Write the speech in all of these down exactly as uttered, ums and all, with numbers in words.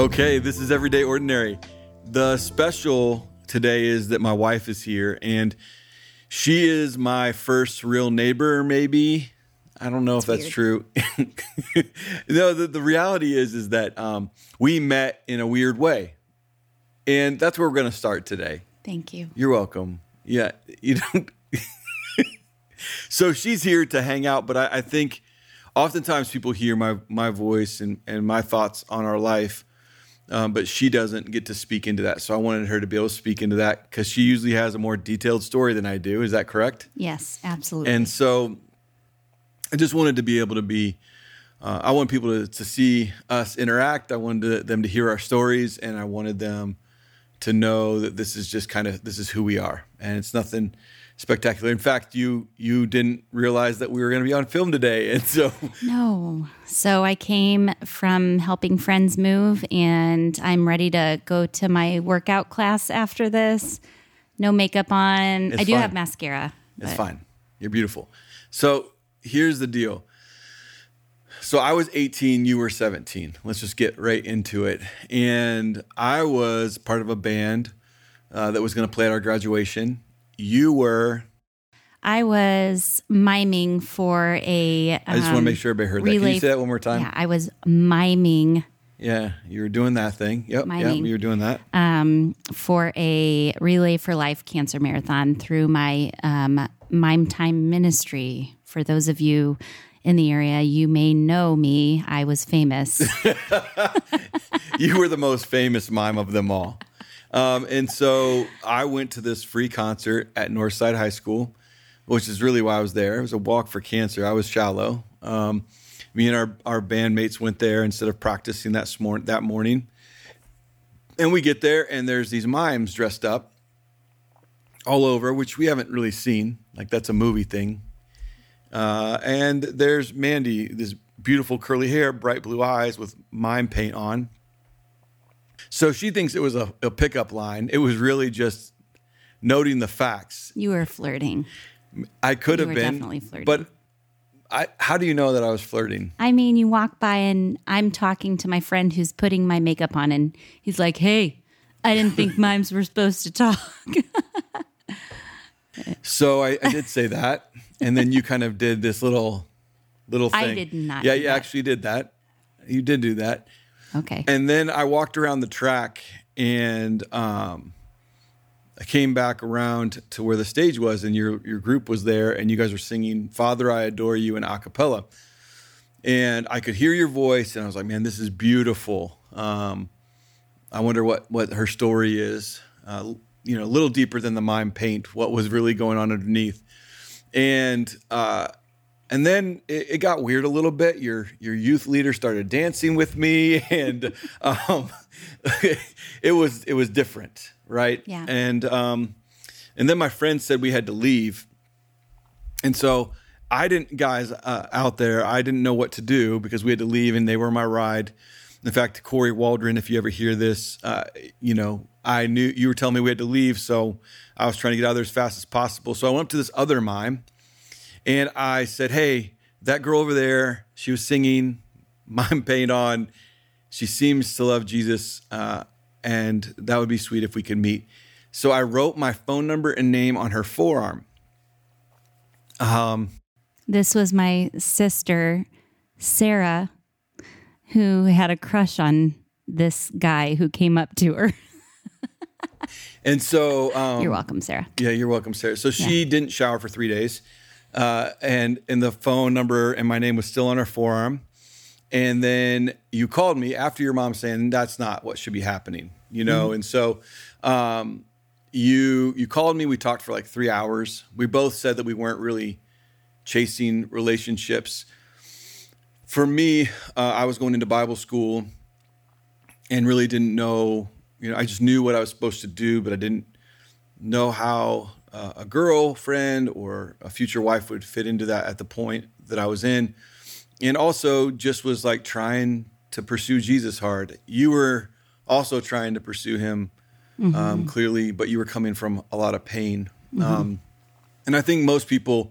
Okay, this is Everyday Ordinary. The special today is that my wife is here, and she is my first real neighbor, maybe. I don't know that's if that's weird. True. No, the, the reality is is that um, we met in a weird way, and that's where we're going to start today. Thank you. You're welcome. Yeah, you don't. So she's here to hang out, but I, I think oftentimes people hear my my voice and, and my thoughts on our life. Um, but she doesn't get to speak into that. So I wanted her to be able to speak into that because she usually has a more detailed story than I do. Is that correct? Yes, absolutely. And so I just wanted to be able to be, uh, I want people to, to see us interact. I wanted to, them to hear our stories, and I wanted them to know that this is just kind of, this is who we are. And it's nothing spectacular. In fact, you you didn't realize that we were going to be on film today, and so no. So I came from helping friends move, and I'm ready to go to my workout class after this. No makeup on. It's I do fine. Have mascara. It's but. Fine. You're beautiful. So here's the deal. So I was eighteen. You were seventeen. Let's just get right into it. And I was part of a band uh, that was going to play at our graduation. You were? I was miming for a um, I just want to make sure everybody heard that. Can you say that one more time? Yeah, I was miming. Yeah, you were doing that thing. Yep, miming, yep, you were doing that. Um, for a Relay for Life cancer marathon through my um, Mime Time Ministry. For those of you in the area, you may know me. I was famous. You were the most famous mime of them all. Um, and so I went to this free concert at Northside High School, which is really why I was there. It was a walk for cancer. I was shallow. Um, me and our, our bandmates went there instead of practicing that smor- that morning. And we get there, and there's these mimes dressed up all over, which we haven't really seen. Like, that's a movie thing. Uh, and there's Mandy, this beautiful curly hair, bright blue eyes with mime paint on. So she thinks it was a, a pickup line. It was really just noting the facts. You were flirting. I could you have were been. Definitely flirting. But I, how do you know that I was flirting? I mean, you walk by and I'm talking to my friend who's putting my makeup on, and he's like, "Hey, I didn't think mimes were supposed to talk." So I, I did say that, and then you kind of did this little, little thing. I did not. Yeah, you that. actually did that. You did do that. Okay. And then I walked around the track, and um, I came back around to where the stage was, and your your group was there, and you guys were singing "Father, I Adore You" in a cappella. And I could hear your voice, and I was like, "Man, this is beautiful." Um, I wonder what what her story is. Uh, you know, a little deeper than the mime paint. What was really going on underneath? And uh, And then it, it got weird a little bit. Your your youth leader started dancing with me, and um, it was it was different, right? Yeah. And um, and then my friend said we had to leave, and so I didn't, guys uh, out there, I didn't know what to do because we had to leave, and they were my ride. In fact, Corey Waldron, if you ever hear this, uh, you know, I knew you were telling me we had to leave, so I was trying to get out of there as fast as possible. So I went up to this other mime. And I said, "Hey, that girl over there, she was singing, mime paint on. She seems to love Jesus, uh, and that would be sweet if we could meet." So I wrote my phone number and name on her forearm. Um, this was my sister, Sarah, who had a crush on this guy who came up to her. And so... Um, you're welcome, Sarah. Yeah, you're welcome, Sarah. So she yeah. didn't shower for three days. Uh, and, and the phone number and my name was still on her forearm. And then you called me after your mom saying, "That's not what should be happening," you know? Mm-hmm. And so, um, you, you called me, we talked for like three hours. We both said that we weren't really chasing relationships. For me, uh, I was going into Bible school and really didn't know, you know, I just knew what I was supposed to do, but I didn't know how Uh, a girlfriend or a future wife would fit into that at the point that I was in. And also just was like trying to pursue Jesus hard. You were also trying to pursue him, mm-hmm. um, clearly, but you were coming from a lot of pain. Mm-hmm. Um, and I think most people,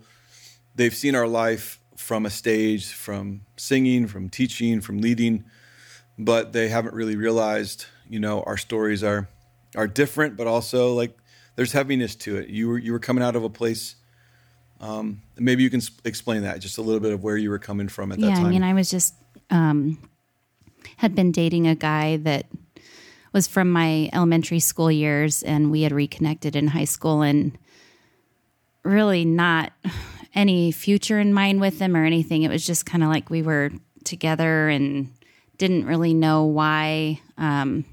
they've seen our life from a stage, from singing, from teaching, from leading. but they haven't really realized, you know, our stories are are different, but also like there's heaviness to it. You were you were coming out of a place. Um, maybe you can sp- explain that just a little bit of where you were coming from at that yeah, time. Yeah, I mean, I was just um, had been dating a guy that was from my elementary school years, and we had reconnected in high school, and really not any future in mind with him or anything. It was just kind of like we were together and didn't really know why. Um,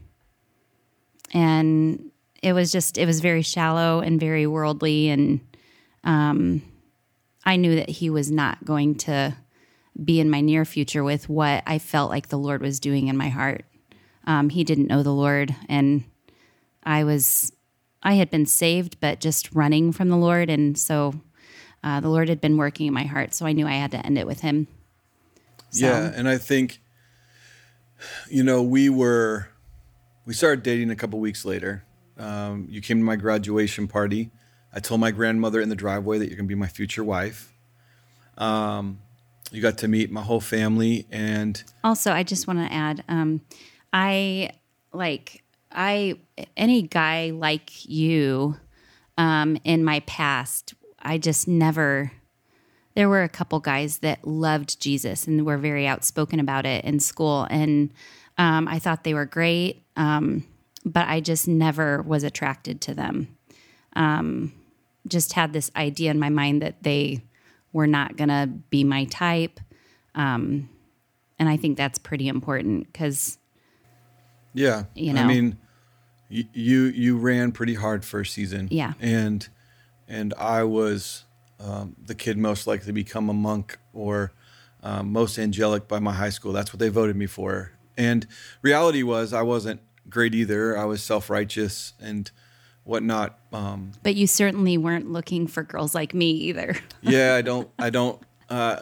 and it was just, it was very shallow and very worldly. And um, I knew that he was not going to be in my near future with what I felt like the Lord was doing in my heart. Um, he didn't know the Lord, and I was, I had been saved, but just running from the Lord. And so uh, the Lord had been working in my heart, so I knew I had to end it with him. So. Yeah. And I think, you know, we were, we started dating a couple weeks later. Um, you came to my graduation party. I told my grandmother in the driveway that you're going to be my future wife. Um, you got to meet my whole family. And also, I just want to add, um, I, like, I, any guy like you, um, in my past, I just never, there were a couple guys that loved Jesus and were very outspoken about it in school. And, um, I thought they were great. Um, but I just never was attracted to them. Um, just had this idea in my mind that they were not going to be my type. Um, and I think that's pretty important because, yeah. You know? I mean, you, you you ran pretty hard for a season. Yeah. And and I was um, the kid most likely to become a monk or um, most angelic by my high school. That's what they voted me for. And reality was I wasn't great either. I was self-righteous and whatnot. Um, but you certainly weren't looking for girls like me either. yeah, I don't. I don't. Uh,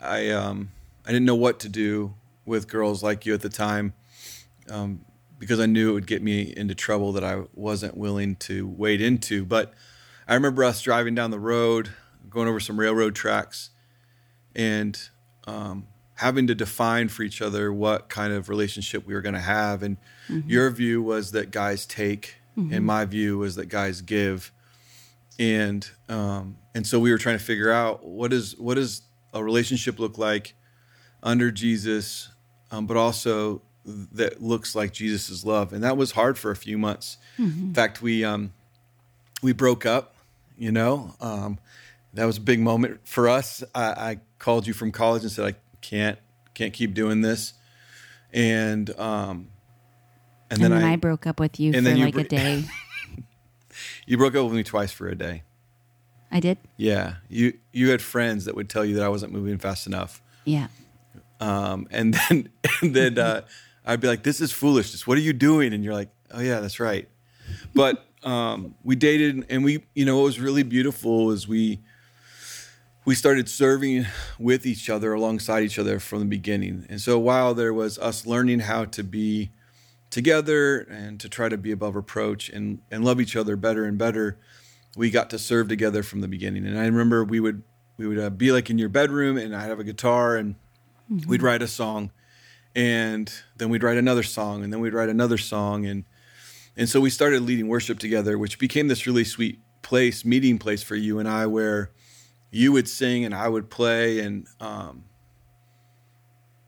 I um I didn't know what to do with girls like you at the time. Um, because I knew it would get me into trouble that I wasn't willing to wade into. But I remember us driving down the road, going over some railroad tracks, and um, having to define for each other what kind of relationship we were going to have. And mm-hmm. your view was that guys take, mm-hmm. and my view was that guys give. And um, and so we were trying to figure out what is what does a relationship look like under Jesus, um, but also that looks like Jesus's love. And that was hard for a few months. Mm-hmm. In fact, we, um, we broke up, you know, um, that was a big moment for us. I, I called you from college and said, I can't, can't keep doing this. And, um, and, and then, then I, I broke up with you for you like bro- a day. You broke up with me twice for a day. I did. Yeah. You, you had friends that would tell you that I wasn't moving fast enough. Yeah. Um, and then, and then, uh, I'd be like, this is foolishness. What are you doing? And you're like, oh, yeah, that's right. But um, we dated, and we, you know, what was really beautiful is we we started serving with each other, alongside each other from the beginning. And so while there was us learning how to be together and to try to be above reproach and, and love each other better and better, we got to serve together from the beginning. And I remember we would, we would uh, be like in your bedroom, and I'd have a guitar, and mm-hmm. we'd write a song. And then we'd write another song, and then we'd write another song. And and so we started leading worship together, which became this really sweet place, meeting place for you and I, where you would sing and I would play. And um,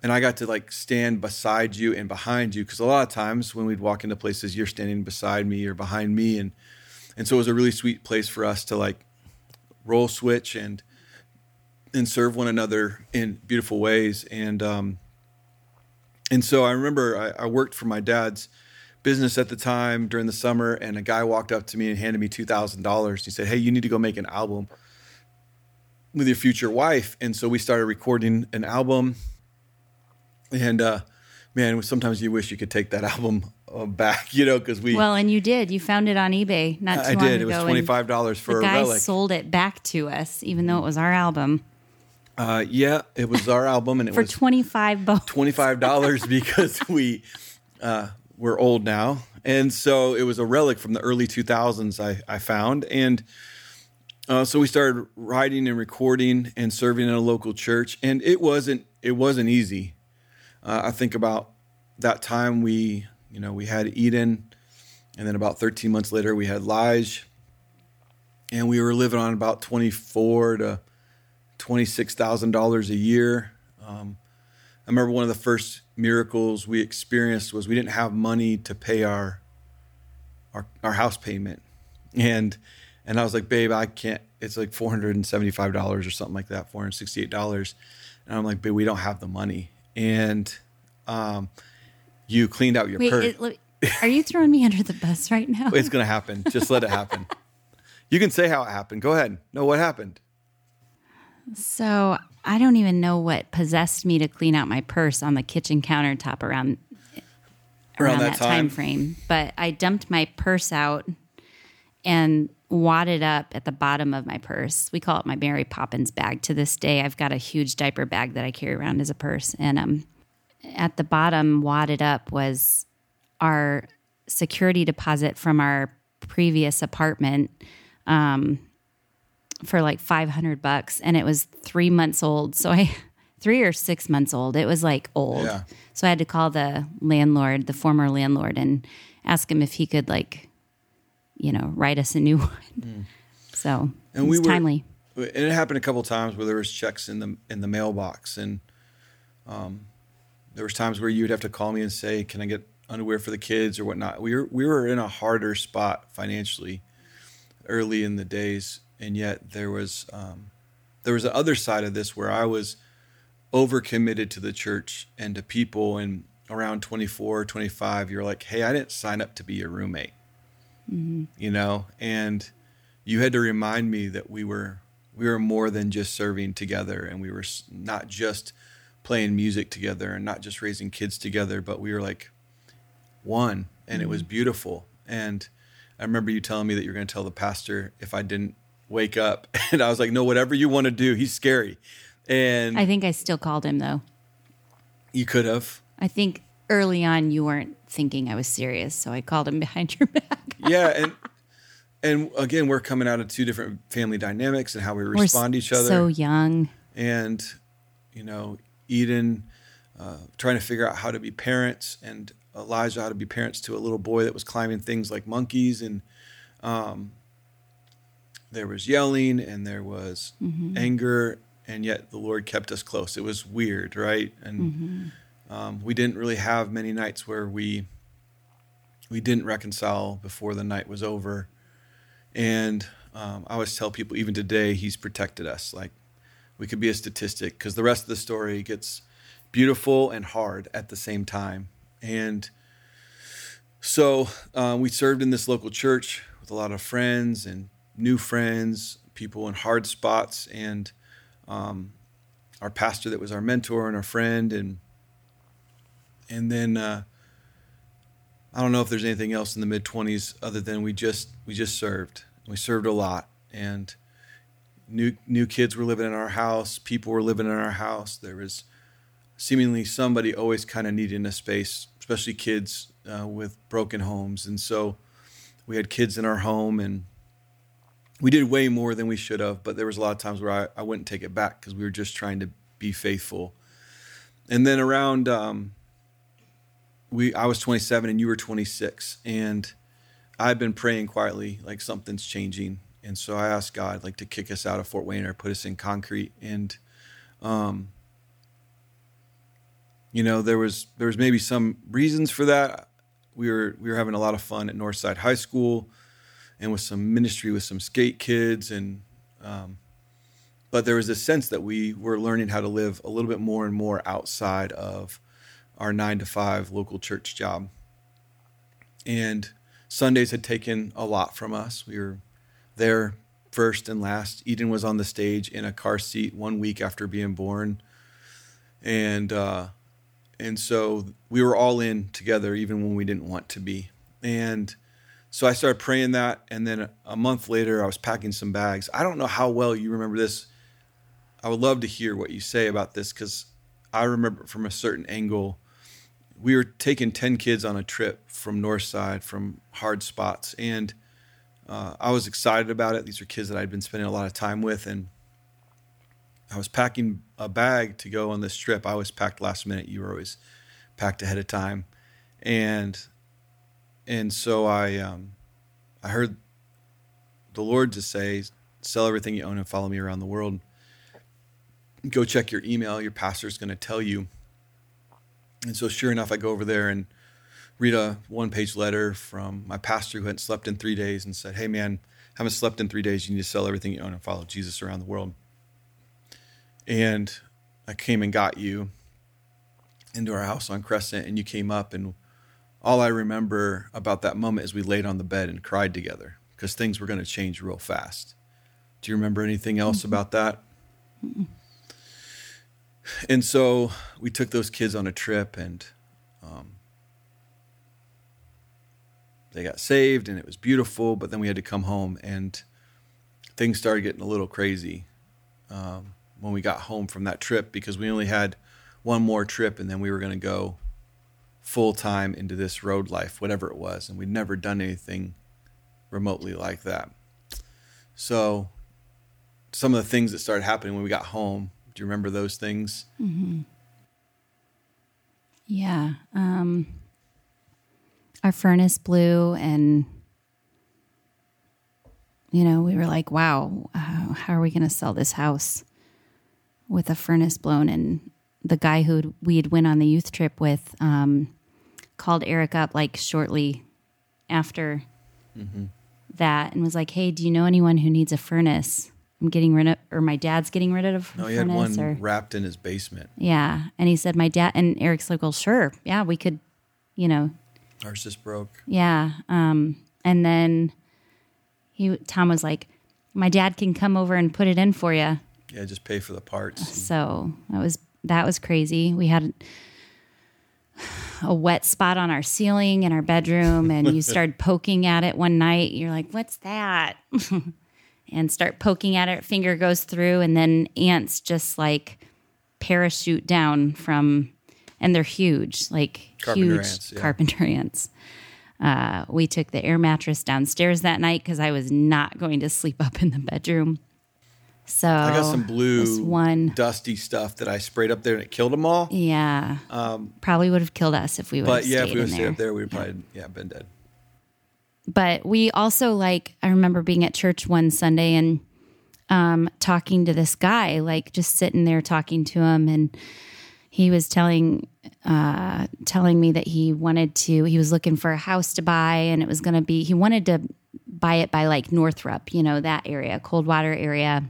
and I got to like stand beside you and behind you, because a lot of times when we'd walk into places, you're standing beside me or behind me. And, and so it was a really sweet place for us to like role switch and, and serve one another in beautiful ways. And um And so I remember I, I worked for my dad's business at the time during the summer, and a guy walked up to me and handed me two thousand dollars. He said, hey, you need to go make an album with your future wife. And so we started recording an album. And uh, man, sometimes you wish you could take that album uh, back, you know, because we... Well, and you did. You found it on eBay not too I long ago. I did. It was twenty-five dollars for a relic. The guy sold it back to us, even though it was our album. Uh, yeah, it was our album, and it for was for twenty-five bucks. twenty-five dollars because we uh, we're old now, and so it was a relic from the early two thousands. I, I found, and uh, so we started writing and recording and serving in a local church, and it wasn't it wasn't easy. Uh, I think about that time we, you know, we had Eden, and then about thirteen months later we had Lige, and we were living on about twenty-four thousand to twenty-six thousand dollars a year. Um, I remember one of the first miracles we experienced was we didn't have money to pay our our, our house payment, and and I was like, babe, I can't. It's like four hundred seventy-five dollars or something like that, four hundred sixty-eight dollars, and I'm like, babe, we don't have the money, and um, you cleaned out your Wait, purse. It, are you throwing me under the bus right now? It's going to happen. Just let it happen. You can say how it happened. Go ahead. No, what happened? So I don't even know what possessed me to clean out my purse on the kitchen countertop around around, around that, that time. time frame. But I dumped my purse out and wadded up at the bottom of my purse. We call it my Mary Poppins bag. To this day, I've got a huge diaper bag that I carry around as a purse. And um, at the bottom, wadded up, was our security deposit from our previous apartment um, for like five hundred bucks. And it was three months old. So I, three or six months old, it was like old. Yeah. So I had to call the landlord, the former landlord, and ask him if he could, like, you know, write us a new one. Mm. So and it was we were, timely. And it happened a couple of times where there was checks in the, in the mailbox. And um, there was times where you would have to call me and say, can I get underwear for the kids or whatnot. We were, we were in a harder spot financially early in the days. And yet there was, um, there was the other side of this where I was overcommitted to the church and to people. And around twenty-four, twenty-five, you're like, hey, I didn't sign up to be your roommate, mm-hmm. you know? And you had to remind me that we were, we were more than just serving together. And we were not just playing music together and not just raising kids together, but we were like, one, and mm-hmm. it was beautiful. And I remember you telling me that you're going to tell the pastor if I didn't wake up. And I was like, no, whatever you want to do, he's scary. And I think I still called him, though. You could have. I think early on you weren't thinking I was serious, so I called him behind your back. yeah, and and again, we're coming out of two different family dynamics and how we respond we're to each other. So young. And, you know, Eden uh, trying to figure out how to be parents, and Elijah how to be parents to a little boy that was climbing things like monkeys. And um, there was yelling and there was mm-hmm. anger, and yet the Lord kept us close. It was weird, right? And mm-hmm. um, we didn't really have many nights where we we didn't reconcile before the night was over. And um, I always tell people, even today, he's protected us. Like, we could be a statistic because the rest of the story gets beautiful and hard at the same time. And so uh, we served in this local church with a lot of friends and new friends, people in hard spots, and um, our pastor that was our mentor and our friend. And and then uh, I don't know if there's anything else in the mid-twenties other than we just we just served. We served a lot, and new new kids were living in our house. People were living in our house. There was seemingly somebody always kind of needing a space, especially kids uh, with broken homes. And so we had kids in our home, and we did way more than we should have, but there was a lot of times where I, I wouldn't take it back because we were just trying to be faithful. And then around, um, we I was twenty-seven and you were twenty-six, and I'd been praying quietly, like something's changing. And so I asked God, like, to kick us out of Fort Wayne or put us in concrete. And, um, You know, there was there was maybe some reasons for that. We were we were having a lot of fun at Northside High School, and with some ministry with some skate kids, and um, but there was this sense that we were learning how to live a little bit more and more outside of our nine to five local church job. And Sundays had taken a lot from us. We were there first and last. Eden was on the stage in a car seat one week after being born, and. Uh, And so we were all in together, even when we didn't want to be. And so I started praying that. And then a month later, I was packing some bags. I don't know how well you remember this. I would love to hear what you say about this, because I remember from a certain angle. We were taking ten kids on a trip from Northside, from hard spots. And uh, I was excited about it. These are kids that I'd been spending a lot of time with. And I was packing a bag to go on this trip. I always packed last minute. You were always packed ahead of time. And and so I um, I heard the Lord just say, sell everything you own and follow me around the world. Go check your email. Your pastor's going to tell you. And so sure enough, I go over there and read a one-page letter from my pastor who hadn't slept in three days and said, hey, man, haven't slept in three days. You need to sell everything you own and follow Jesus around the world. And I came and got you into our house on Crescent, and you came up. And all I remember about that moment is we laid on the bed and cried together because things were going to change real fast. Do you remember anything else mm-hmm. about that? Mm-mm. And so we took those kids on a trip, and um, they got saved, and it was beautiful. But then we had to come home, and things started getting a little crazy um, when we got home from that trip, because we only had one more trip, and then we were going to go full time into this road life, whatever it was. And we'd never done anything remotely like that. So some of the things that started happening when we got home, do you remember those things? Mm-hmm. Yeah. Um, our furnace blew, and, you know, we were like, wow, uh, how are we going to sell this house with a furnace blown? And the guy who we had went on the youth trip with um, called Eric up like shortly after mm-hmm. that and was like, hey, do you know anyone who needs a furnace? I'm getting rid of, or my dad's getting rid of. No, he had one or, wrapped in his basement. Yeah. And he said, my dad, and Eric's like, well, sure. Yeah, we could, you know. Ours just broke. Yeah. Um, and then he, Tom was like, my dad can come over and put it in for you. Yeah, just pay for the parts. So that was, that was crazy. We had a wet spot on our ceiling in our bedroom, and you started poking at it one night. You're like, what's that? And start poking at it, finger goes through, and then ants just like parachute down from, and they're huge, like carpenter huge ants, yeah. carpenter ants. Uh, we took the air mattress downstairs that night because I was not going to sleep up in the bedroom. So I got some blue one, dusty stuff that I sprayed up there, and it killed them all. Yeah, um, probably would have killed us if we would. But have yeah, stayed if we would have stayed up there, we would yeah. probably yeah been dead. But we also, like, I remember being at church one Sunday and um, talking to this guy, like just sitting there talking to him. And he was telling uh, telling me that he wanted to, he was looking for a house to buy, and it was going to be, he wanted to buy it by like Northrup, you know, that area, Coldwater area.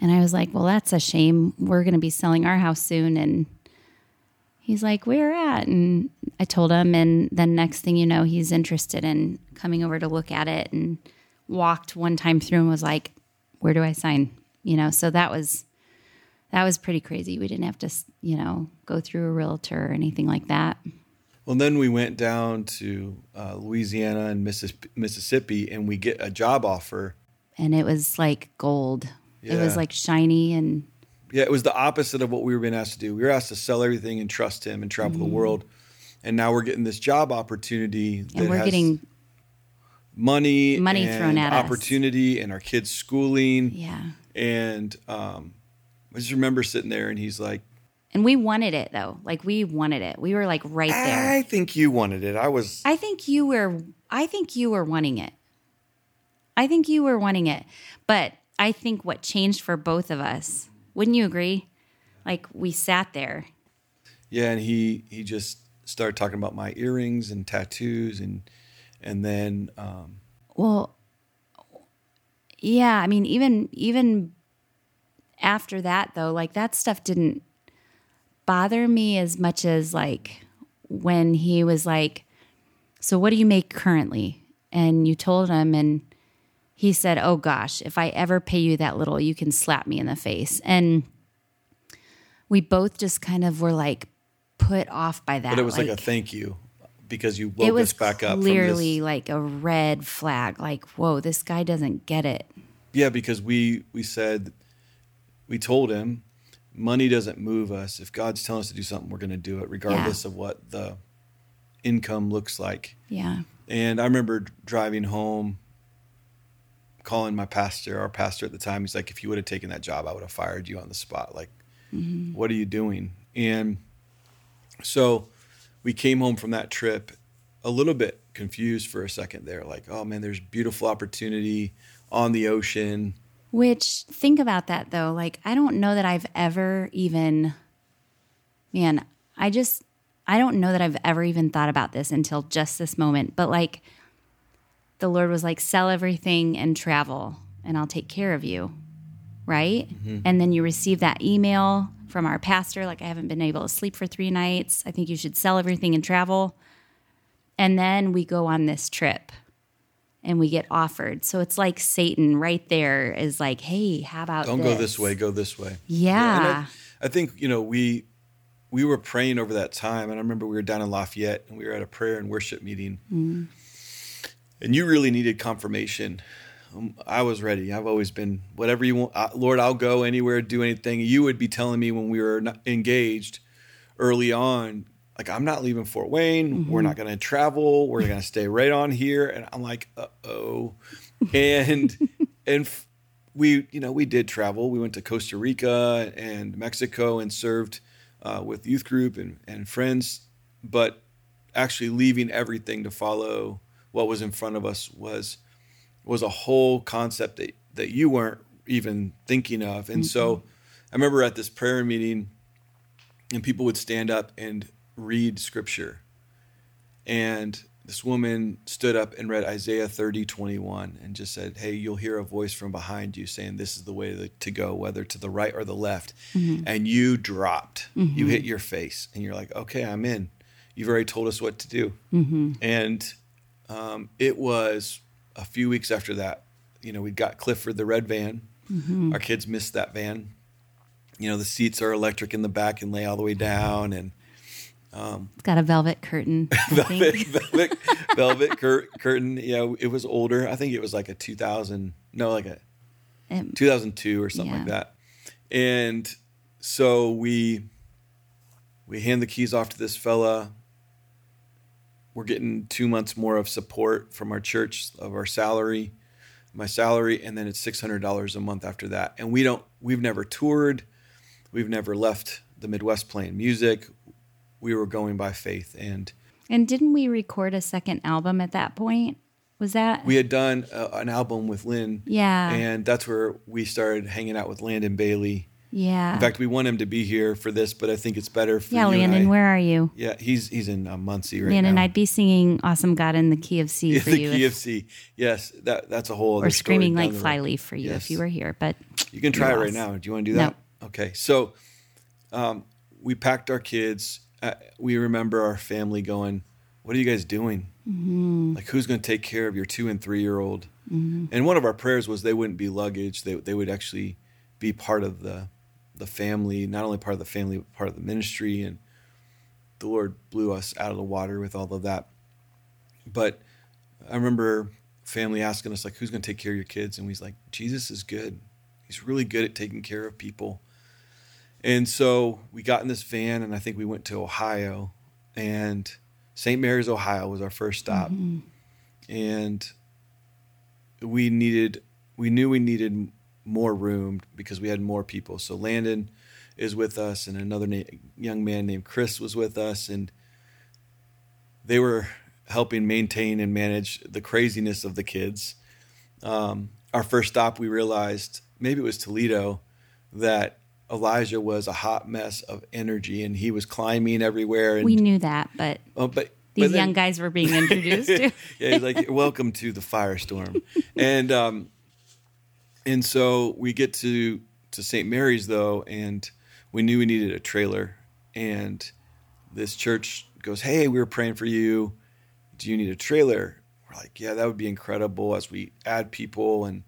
And I was like, well, that's a shame. We're going to be selling our house soon. And he's like, where at? And I told him, and then next thing you know, he's interested in coming over to look at it, and walked one time through and was like, where do I sign? You know, so that was that was pretty crazy. We didn't have to, you know, go through a realtor or anything like that. Well, then we went down to uh, Louisiana and Mississippi, and we get a job offer. And it was like gold. Yeah. It was like shiny and... Yeah, it was the opposite of what we were being asked to do. We were asked to sell everything and trust him and travel mm-hmm. the world. And now we're getting this job opportunity. That and we're has getting money, money and thrown at opportunity us. And our kids' schooling. Yeah. And um, I just remember sitting there, and he's like. And we wanted it, though. Like, we wanted it. We were like right there. I think you wanted it. I was. I think you were. I think you were wanting it. I think you were wanting it. But I think what changed for both of us. Wouldn't you agree? Like, we sat there. Yeah, and he, he just started talking about my earrings and tattoos, and and then... Um, well, yeah, I mean, even even after that, though, like, that stuff didn't bother me as much as, like, when he was like, so what do you make currently? And you told him, and... He said, oh, gosh, if I ever pay you that little, you can slap me in the face. And we both just kind of were, like, put off by that. But it was like, like a thank you because you woke us back up. It was clearly, like, a red flag. Like, whoa, this guy doesn't get it. Yeah, because we, we said, we told him, money doesn't move us. If God's telling us to do something, we're going to do it regardless yeah. of what the income looks like. Yeah. And I remember driving home. Calling my pastor, our pastor at the time, he's like, if you would have taken that job, I would have fired you on the spot. Like, mm-hmm. what are you doing? And So we came home from that trip a little bit confused for a second there, like, oh man, there's beautiful opportunity on the ocean. Which, think about that though, like, I don't know that I've ever even, man, I just, I don't know that I've ever even thought about this until just this moment. But like, the Lord was like, sell everything and travel and I'll take care of you, right? Mm-hmm. And then you receive that email from our pastor, like, I haven't been able to sleep for three nights. I think you should sell everything and travel. And then we go on this trip and we get offered. So it's like Satan right there is like, hey, how about Don't this? Don't go this way, go this way. Yeah. yeah I, I think, you know, we we were praying over that time. And I remember we were down in Lafayette and we were at a prayer and worship meeting. Mm. And you really needed confirmation. Um, I was ready. I've always been, whatever you want, I, Lord, I'll go anywhere, do anything. You would be telling me when we were engaged early on, like, I'm not leaving Fort Wayne. Mm-hmm. We're not going to travel. We're going to stay right on here. And I'm like, uh-oh. And, and f- we, you know, we did travel. We went to Costa Rica and Mexico and served uh, with youth group and, and friends, but actually leaving everything to follow what was in front of us was, was a whole concept that, that you weren't even thinking of. And mm-hmm. so I remember at this prayer meeting and people would stand up and read scripture, and this woman stood up and read Isaiah thirty twenty-one and just said, hey, you'll hear a voice from behind you saying, this is the way to go, whether to the right or the left. Mm-hmm. And you dropped, mm-hmm. you hit your face and you're like, okay, I'm in. You've already told us what to do. Mm-hmm. And um, it was a few weeks after that, you know, we got Clifford the red van. Mm-hmm. Our kids missed that van. You know, the seats are electric in the back and lay all the way down. And Um, it's got a velvet curtain. velvet velvet, velvet cur- curtain. Yeah, it was older. I think it was like a two thousand, no, like a um, two thousand two or something yeah. like that. And so we we hand the keys off to this fella. We're getting two months more of support from our church, of our salary, my salary, and then it's six hundred dollars a month after that. And we don't, we've never toured. We've never left the Midwest playing music. We were going by faith. And and didn't we record a second album at that point? Was that? We had done a, an album with Lynn. Yeah. And that's where we started hanging out with Landon Bailey. Yeah. In fact, we want him to be here for this, but I think it's better for yeah, you Landon, and I. Yeah, Landon, where are you? Yeah, he's he's in uh, Muncie right Landon, now. Landon, I'd be singing Awesome God in the Key of C yeah, for the you. The Key if, of C. Yes, that, that's a whole other Or Screaming Like Flyleaf for you yes. if you were here. But you can try it right now. Do you want to do that? No. Okay. So um, we packed our kids. Uh, we remember our family going, what are you guys doing? Mm-hmm. Like, who's going to take care of your two and three-year-old? Mm-hmm. And one of our prayers was they wouldn't be luggage. They they would actually be part of the the family, not only part of the family, but part of the ministry. And the Lord blew us out of the water with all of that. But I remember family asking us, like, who's going to take care of your kids? And we was like, Jesus is good. He's really good at taking care of people. And so we got in this van, and I think we went to Ohio, and Saint Mary's, Ohio was our first stop. Mm-hmm. And we needed, we knew we needed more room because we had more people. So Landon is with us, and another na- young man named Chris was with us, and they were helping maintain and manage the craziness of the kids. Um, our first stop, we realized, maybe it was Toledo, that Elijah was a hot mess of energy, and he was climbing everywhere. And, we knew that, but, oh, but these but then, young guys were being introduced to. Yeah, he's like, welcome to the firestorm. and um, and so we get to, to Saint Mary's, though, and we knew we needed a trailer. And this church goes, hey, we were praying for you. Do you need a trailer? We're like, yeah, that would be incredible as we add people and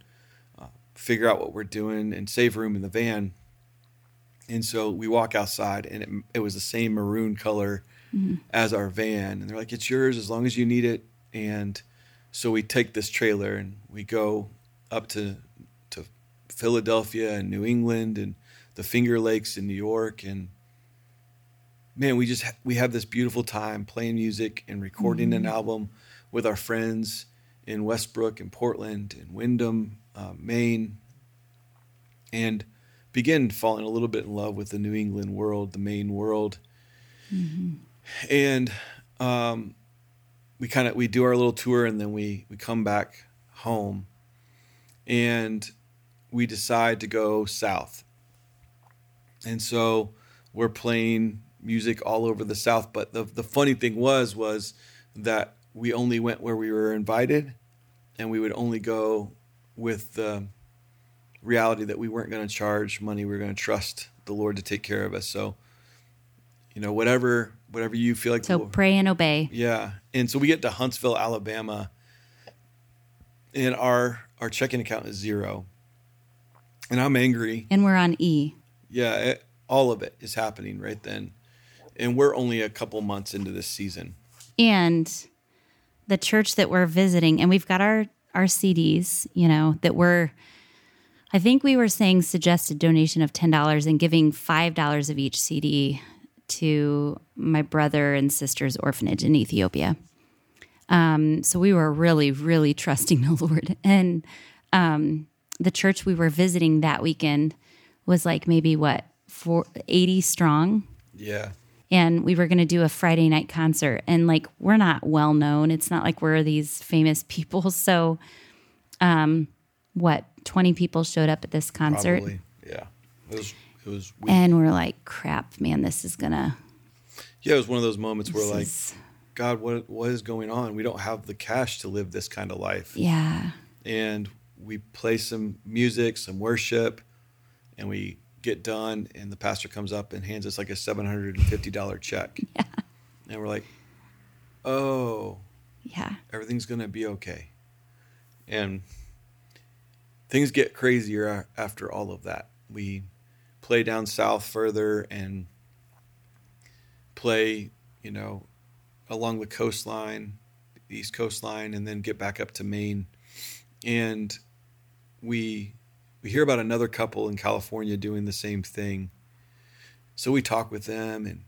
uh, figure out what we're doing and save room in the van. And so we walk outside, and it, it was the same maroon color mm-hmm. as our van. And they're like, it's yours as long as you need it. And so we take this trailer, and we go up to to Philadelphia and New England and the Finger Lakes in New York. And, man, we just ha- we have this beautiful time playing music and recording mm-hmm. an album with our friends in Westbrook and Portland and Windham, uh, Maine. And begin falling a little bit in love with the New England world, the Maine world. Mm-hmm. And um, we kind of, we do our little tour, and then we, we come back home and we decide to go south. And so we're playing music all over the South. But the the funny thing was, was that we only went where we were invited, and we would only go with the reality that we weren't going to charge money. We were going to trust the Lord to take care of us. So, you know, whatever, whatever you feel like. So the, pray and obey. Yeah. And so we get to Huntsville, Alabama, and our, our checking account is zero, and I'm angry. And we're on E. Yeah. It, all of it is happening right then. And we're only a couple months into this season. And the church that we're visiting, and we've got our, our C Ds, you know, that we're, I think we were saying suggested donation of ten dollars and giving five dollars of each C D to my brother and sister's orphanage in Ethiopia. Um, so we were really, really trusting the Lord. And um, the church we were visiting that weekend was like maybe what, eighty strong. Yeah. And we were going to do a Friday night concert, and like, we're not well known. It's not like we're these famous people. So, um, what, twenty people showed up at this concert? Probably. Yeah. It was, it was weak. And we're like, crap, man, this is gonna. Yeah. It was one of those moments where like, is... God, what, what is going on? We don't have the cash to live this kind of life. Yeah. And we play some music, some worship, and we get done, and the pastor comes up and hands us like a seven hundred fifty dollars check. Yeah. And we're like, oh, yeah, everything's going to be okay. And things get crazier after all of that. We play down south further and play, you know, along the coastline, the East Coastline, and then get back up to Maine. And we... We hear about another couple in California doing the same thing. So we talk with them and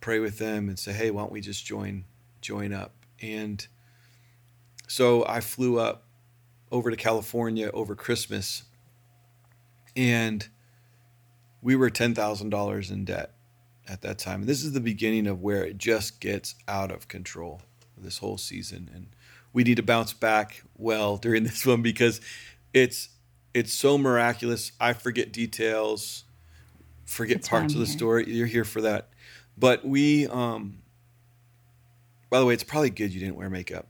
pray with them and say, hey, why don't we just join join up? And so I flew up over to California over Christmas, and we were ten thousand dollars in debt at that time. And this is the beginning of where it just gets out of control, this whole season. And we need to bounce back well during this one, because it's, It's so miraculous. I forget details, forget That's parts of the here. story. You're here for that. But we, um, by the way, it's probably good you didn't wear makeup.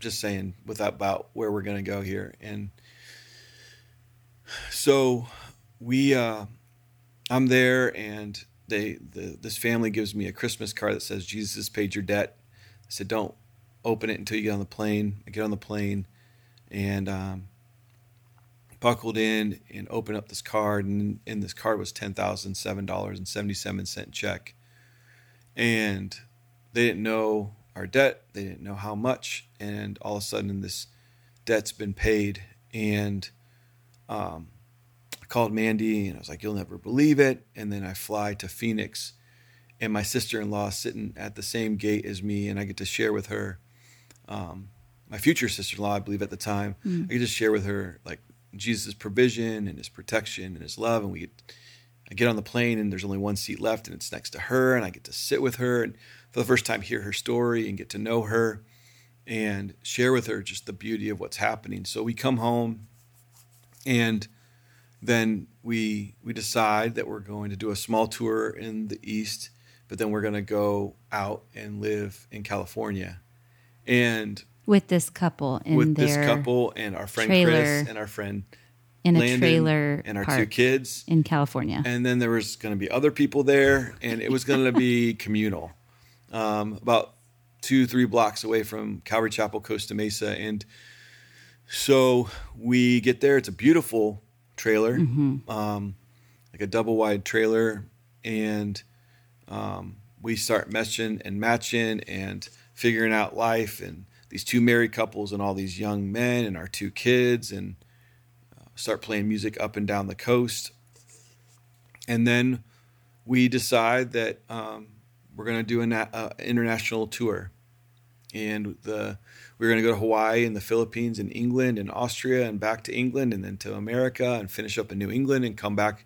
Just saying, without about where we're going to go here. And so we, uh, I'm there, and they, the, this family gives me a Christmas card that says, Jesus has paid your debt. I said, don't open it until you get on the plane. I get on the plane, and, um, buckled in and opened up this card, and in this card was ten thousand seven dollars and seventy-seven cents check. And they didn't know our debt. They didn't know how much. And all of a sudden this debt's been paid. And um, I called Mandy, and I was like, you'll never believe it. And then I fly to Phoenix, and my sister-in-law is sitting at the same gate as me, and I get to share with her, um, my future sister-in-law, I believe at the time, mm. I get to share with her like, Jesus' provision and his protection and his love. And we get, I get on the plane, and there's only one seat left, and it's next to her, and I get to sit with her and for the first time hear her story and get to know her and share with her just the beauty of what's happening. So we come home, and then we we decide that we're going to do a small tour in the East, but then we're going to go out and live in California. And With this couple and with their this couple and our friend Chris and our friend in Landon, a trailer and our two kids in California. And then there was going to be other people there, and it was going to be communal. Um, about two, three blocks away from Calvary Chapel, Costa Mesa, and so we get there. It's a beautiful trailer, mm-hmm. um, like a double wide trailer, and um, we start meshing and matching and figuring out life and. These two married couples and all these young men and our two kids, and uh, start playing music up and down the coast. And then we decide that um, we're going to do an uh, international tour. And the we're going to go to Hawaii and the Philippines and England and Austria and back to England and then to America and finish up in New England and come back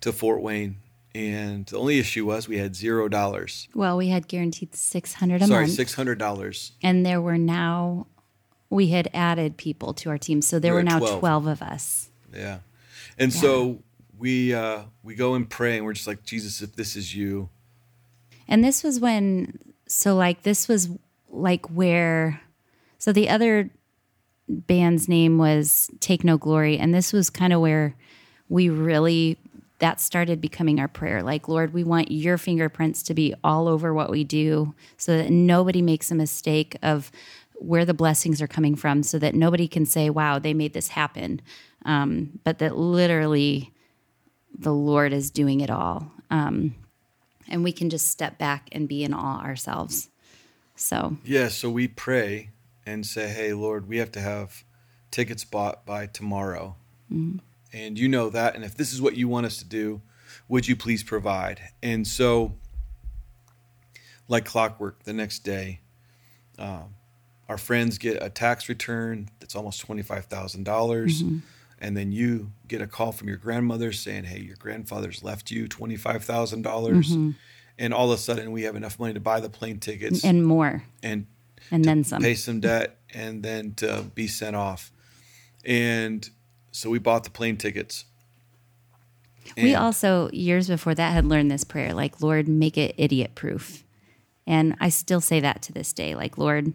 to Fort Wayne And the only issue was we had zero dollars. Well, we had guaranteed six hundred dollars a Sorry, month. Sorry, six hundred dollars. And there were now, we had added people to our team. So there we were, were now twelve. twelve of us. Yeah. And yeah. so we uh, we go and pray and we're just like, Jesus, if this is you. And this was when, so like this was like where, so the other band's name was Take No Glory. And this was kind of where we really... that started becoming our prayer. Like, Lord, we want your fingerprints to be all over what we do so that nobody makes a mistake of where the blessings are coming from, so that nobody can say, wow, they made this happen. Um, but that literally the Lord is doing it all. Um, and we can just step back and be in awe ourselves. So, yeah. So we pray and say, hey, Lord, we have to have tickets bought by tomorrow. Mm-hmm. And you know that. And if this is what you want us to do, would you please provide? And so, like clockwork, the next day, um, our friends get a tax return that's almost twenty-five thousand dollars. Mm-hmm. And then you get a call from your grandmother saying, hey, your grandfather's left you twenty-five thousand dollars. Mm-hmm. And all of a sudden, we have enough money to buy the plane tickets. And more. And, and then some. Pay some debt and then to be sent off. And... so we bought the plane tickets. And we also, years before that, had learned this prayer, like, Lord, make it idiot-proof. And I still say that to this day, like, Lord,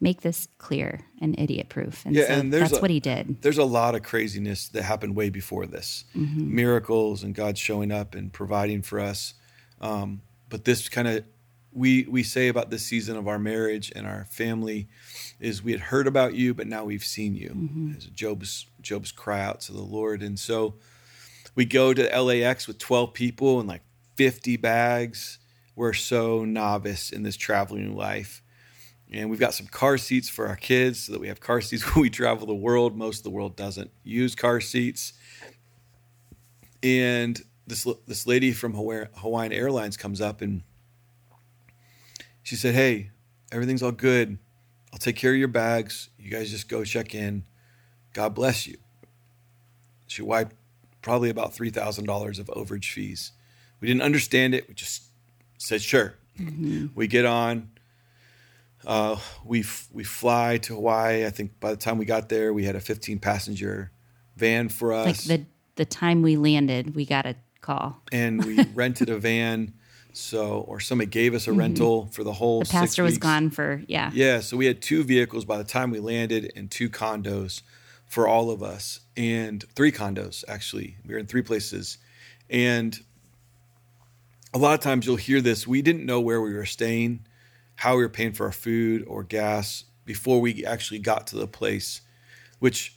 make this clear and idiot-proof. And yeah, so and that's a, what he did. There's a lot of craziness that happened way before this. Mm-hmm. Miracles and God showing up and providing for us. Um, but this kind of, we we say about this season of our marriage and our family is we had heard about you, but now we've seen you. Mm-hmm. As Job's Job's cry out to the Lord. And so we go to L A X with twelve people and like fifty bags. We're so novice in this traveling life. And we've got some car seats for our kids so that we have car seats when we travel the world. Most of the world doesn't use car seats. And this this lady from Hawaiian Airlines comes up and she said, hey, everything's all good. I'll take care of your bags. You guys just go check in. God bless you. She wiped probably about three thousand dollars of overage fees. We didn't understand it. We just said, sure. Mm-hmm. We get on. Uh, we f- we fly to Hawaii. I think by the time we got there, we had a fifteen-passenger van for us. Like the, the time we landed, we got a call. And we rented a van. So, or somebody gave us a mm-hmm. rental for the whole six weeks. The pastor was gone for, yeah. Yeah, so we had two vehicles by the time we landed and two condos for all of us. And three condos, actually. We were in three places. And a lot of times you'll hear this. We didn't know where we were staying, how we were paying for our food or gas before we actually got to the place, which...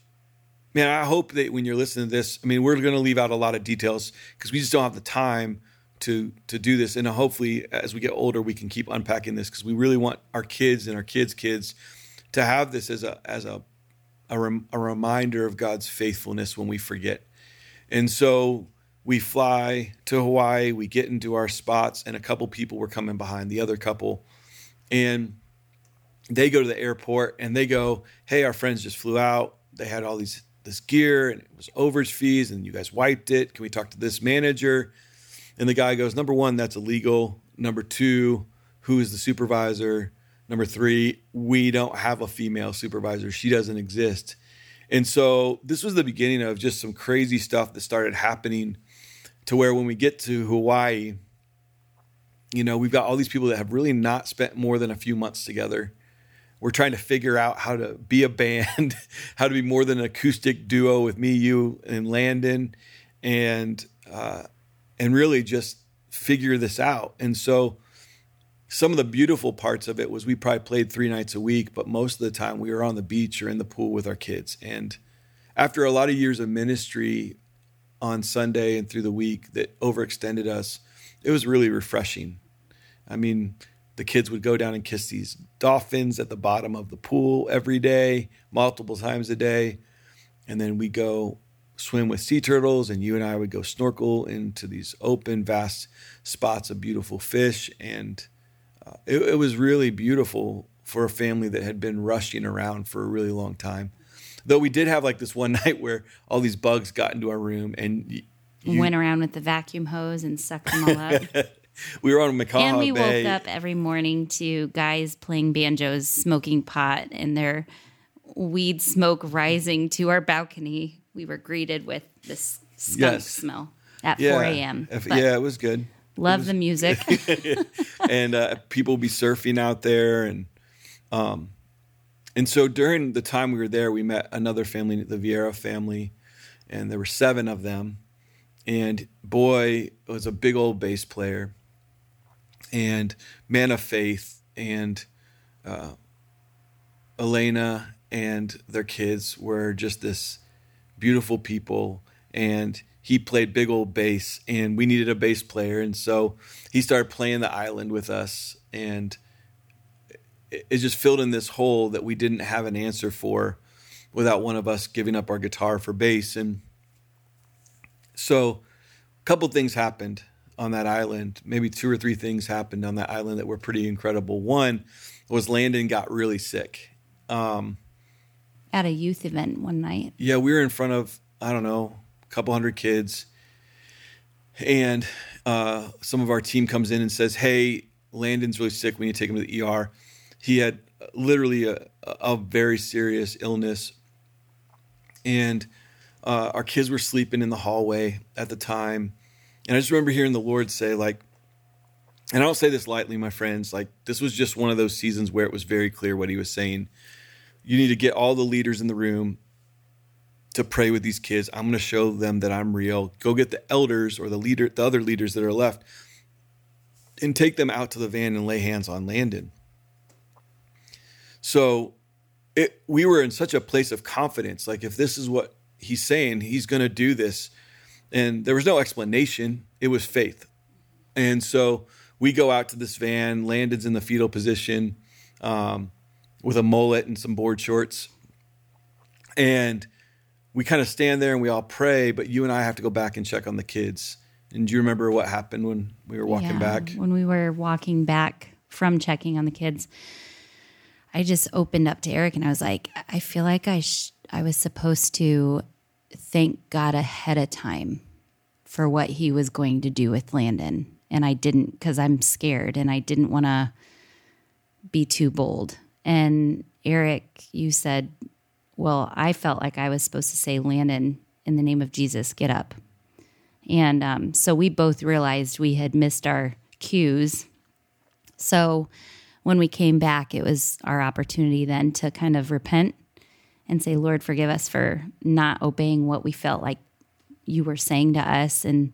man, I hope that when you're listening to this, I mean, we're going to leave out a lot of details because we just don't have the time to to do this. And hopefully as we get older, we can keep unpacking this because we really want our kids and our kids' kids to have this as a as a a, rem, a reminder of God's faithfulness when we forget. And so we fly to Hawaii, we get into our spots, and a couple people were coming behind the other couple. And they go to the airport and they go, hey, our friends just flew out. They had all these this gear and it was overage fees and you guys wiped it. Can we talk to this manager? And the guy goes, number one, that's illegal. Number two, who is the supervisor? Number three, we don't have a female supervisor. She doesn't exist. And so this was the beginning of just some crazy stuff that started happening to where when we get to Hawaii, you know, we've got all these people that have really not spent more than a few months together. We're trying to figure out how to be a band, how to be more than an acoustic duo with me, you, and Landon. And, uh, And really just figure this out. And so some of the beautiful parts of it was we probably played three nights a week, but most of the time we were on the beach or in the pool with our kids. And after a lot of years of ministry on Sunday and through the week that overextended us, it was really refreshing. I mean, the kids would go down and kiss these dolphins at the bottom of the pool every day, multiple times a day. And then we go swim with sea turtles, and you and I would go snorkel into these open, vast spots of beautiful fish. And uh, it, it was really beautiful for a family that had been rushing around for a really long time. Though we did have like this one night where all these bugs got into our room, and You, went around with the vacuum hose and sucked them all up. We were on Macaw Bay. And we Bay. woke up every morning to guys playing banjos, smoking pot, and their weed smoke rising to our balcony. We were greeted with this skunk yes. smell at yeah. four a.m. Yeah, it was good. Love was, the music. And uh, people would be surfing out there. And um, and so during the time we were there, we met another family, the Vieira family, and there were seven of them. And boy was a big old bass player and man of faith, and uh, Elena and their kids were just this beautiful people, and he played big old bass, and we needed a bass player. And so he started playing the island with us, and it just filled in this hole that we didn't have an answer for without one of us giving up our guitar for bass. And so a couple things happened on that island. Maybe two or three things happened on that island that were pretty incredible. One was Landon got really sick. Um, At a youth event one night. Yeah, we were in front of, I don't know, a couple hundred kids. And uh, some of our team comes in and says, hey, Landon's really sick. We need to take him to the E R. He had literally a, a very serious illness. And Uh, our kids were sleeping in the hallway at the time. And I just remember hearing the Lord say, like, and I don't say this lightly, my friends, like, this was just one of those seasons where it was very clear what he was saying. You need to get all the leaders in the room to pray with these kids. I'm going to show them that I'm real. Go get the elders or the leader, the other leaders that are left, and take them out to the van and lay hands on Landon. So it, we were in such a place of confidence. Like, if this is what he's saying, he's going to do this. And there was no explanation. It was faith. And so we go out to this van. Landon's in the fetal position um, with a mullet and some board shorts. And we kind of stand there and we all pray, but you and I have to go back and check on the kids. And do you remember what happened when we were walking yeah, back? When we were walking back from checking on the kids, I just opened up to Eric and I was like, I feel like I sh- I was supposed to thank God ahead of time for what he was going to do with Landon. And I didn't, because I'm scared and I didn't want to be too bold. And Eric, you said, well, I felt like I was supposed to say, Landon, in the name of Jesus, get up. And um, so we both realized we had missed our cues. So when we came back, it was our opportunity then to kind of repent and say, Lord, forgive us for not obeying what we felt like you were saying to us. And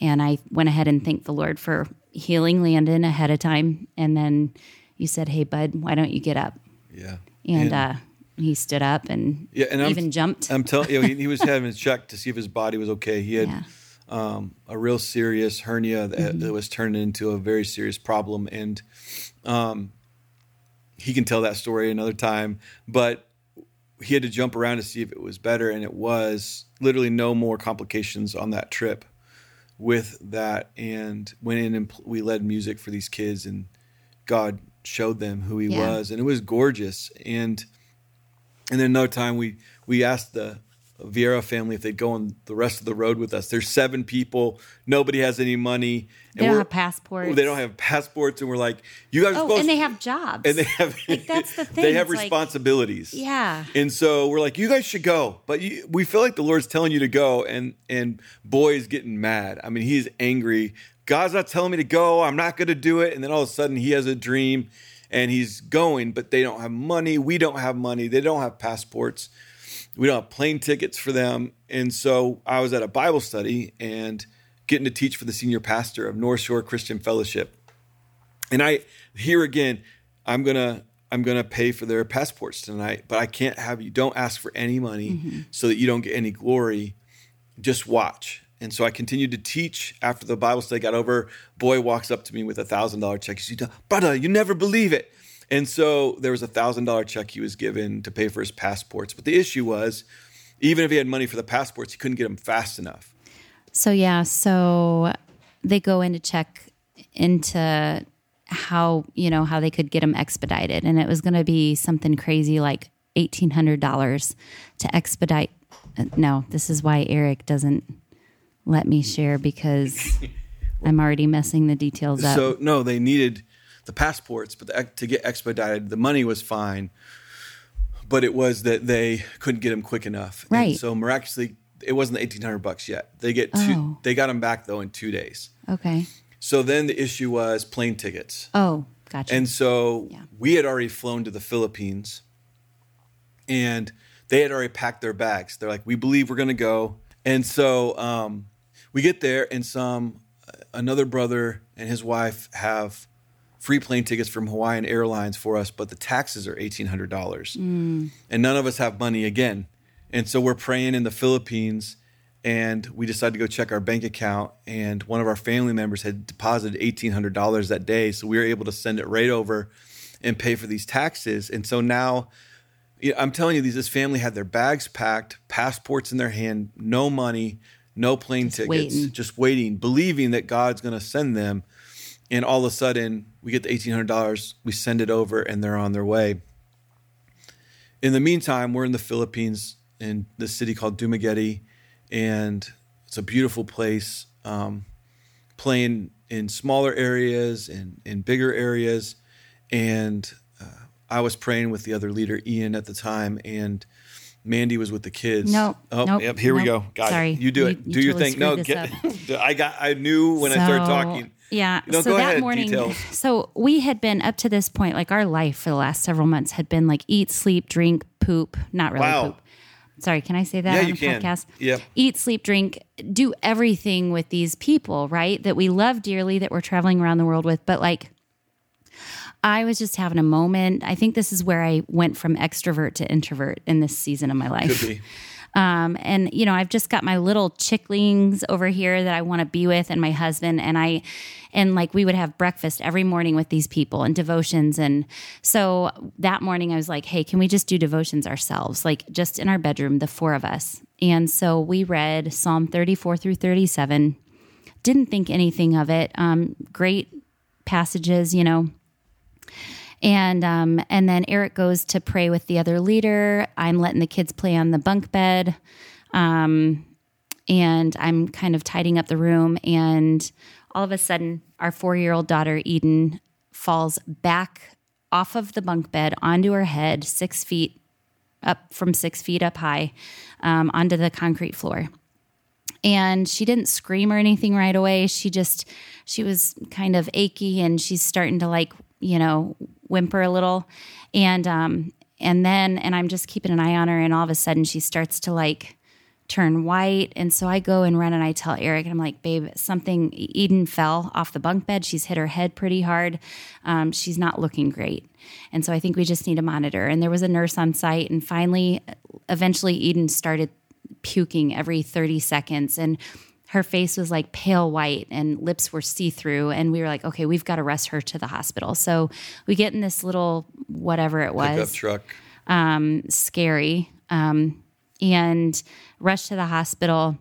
and I went ahead and thanked the Lord for healing Landon ahead of time. And then you said, hey, bud, why don't you get up? Yeah. And, and uh, he stood up and, yeah, and even I'm, jumped. I'm telling you, he, he was having a check to see if his body was okay. He had yeah. um, a real serious hernia that, mm-hmm. that was turned into a very serious problem. And um, he can tell that story another time. But he had to jump around to see if it was better. And it was literally no more complications on that trip with that. And went in and pl- we led music for these kids, and God showed them who he yeah. was. And it was gorgeous. And, and then another time we, we asked the Vieira family if they'd go on the rest of the road with us. There's seven people. Nobody has any money. And they don't have passports. They don't have passports. And we're like, you guys are oh, supposed to. And they have jobs. And they have, like, that's the thing. They have it's responsibilities. Like, yeah. And so we're like, you guys should go. But you, we feel like the Lord's telling you to go. And, and boy is getting mad. I mean, he's angry. God's not telling me to go. I'm not going to do it. And then all of a sudden he has a dream and he's going, but they don't have money. We don't have money. They don't have passports. We don't have plane tickets for them. And so I was at a Bible study and getting to teach for the senior pastor of North Shore Christian Fellowship. And I, here again, I'm going to, I'm going to pay for their passports tonight, but I can't have you, don't ask for any money mm-hmm. so that you don't get any glory. Just watch. And so I continued to teach. After the Bible study got over, boy walks up to me with a thousand dollar check. He said, brother, you never believe it. And so there was a one thousand dollars check he was given to pay for his passports. But the issue was, even if he had money for the passports, he couldn't get them fast enough. So, yeah, so they go in to check into how, you know, how they could get them expedited. And it was going to be something crazy like eighteen hundred dollars to expedite. No, this is why Eric doesn't let me share because well, I'm already messing the details up. So, no, they needed the passports, but the, to get expedited, the money was fine. But it was that they couldn't get them quick enough. Right. And so miraculously, it wasn't eighteen hundred bucks yet. They get two, oh. They got them back, though, in two days. Okay. So then the issue was plane tickets. Oh, gotcha. And so yeah. we had already flown to the Philippines, and they had already packed their bags. They're like, we believe we're going to go. And so um, we get there, and some another brother and his wife have free plane tickets from Hawaiian Airlines for us, but the taxes are eighteen hundred dollars. Mm. And none of us have money again. And so we're praying in the Philippines, and we decided to go check our bank account. And one of our family members had deposited eighteen hundred dollars that day, so we were able to send it right over and pay for these taxes. And so now, I'm telling you, this family had their bags packed, passports in their hand, no money, no plane just tickets, waiting. just waiting, believing that God's going to send them. And all of a sudden, we get the eighteen hundred dollars, we send it over, and they're on their way. In the meantime, we're in the Philippines, in this city called Dumaguete, and it's a beautiful place, um, playing in smaller areas and in bigger areas. And uh, I was praying with the other leader, Ian, at the time, and Mandy was with the kids. No, oh, nope, yep, here nope. we go. Got Sorry, it. you do it. You, do you your totally thing. No, get. I got. I knew when so, I started talking. Yeah. No, so go that ahead, morning, details. So we had been up to this point, like our life for the last several months had been like eat, sleep, drink, poop. Not really wow. poop. Sorry, can I say that yeah, on you the can. podcast? Yep. Eat, sleep, drink, do everything with these people, right? That we love dearly, that we're traveling around the world with. But like, I was just having a moment. I think this is where I went from extrovert to introvert in this season of my life. Could be. Um, and, you know, I've just got my little chicklings over here that I want to be with, and my husband and I, and like we would have breakfast every morning with these people and devotions. And so that morning I was like, hey, can we just do devotions ourselves? Like just in our bedroom, the four of us. And so we read Psalm thirty-four through thirty-seven, didn't think anything of it. Um, great passages, you know. And um, and then Eric goes to pray with the other leader. I'm letting the kids play on the bunk bed. Um, and I'm kind of tidying up the room. And all of a sudden, our four-year-old daughter, Eden, falls back off of the bunk bed onto her head, six feet up from six feet up high, um, onto the concrete floor. And she didn't scream or anything right away. She just, she was kind of achy, and she's starting to like, you know, whimper a little. And, um, and then, and I'm just keeping an eye on her, and all of a sudden she starts to like turn white. And so I go and run and I tell Eric, and I'm like, babe, something, Eden fell off the bunk bed. She's hit her head pretty hard. Um, she's not looking great. And so I think we just need to monitor. And there was a nurse on site, and finally, eventually Eden started puking every thirty seconds. And her face was like pale white, and lips were see-through. And we were like, okay, we've got to rush her to the hospital. So we get in this little, whatever it was. Pickup truck. Um, scary. Um, and rush to the hospital.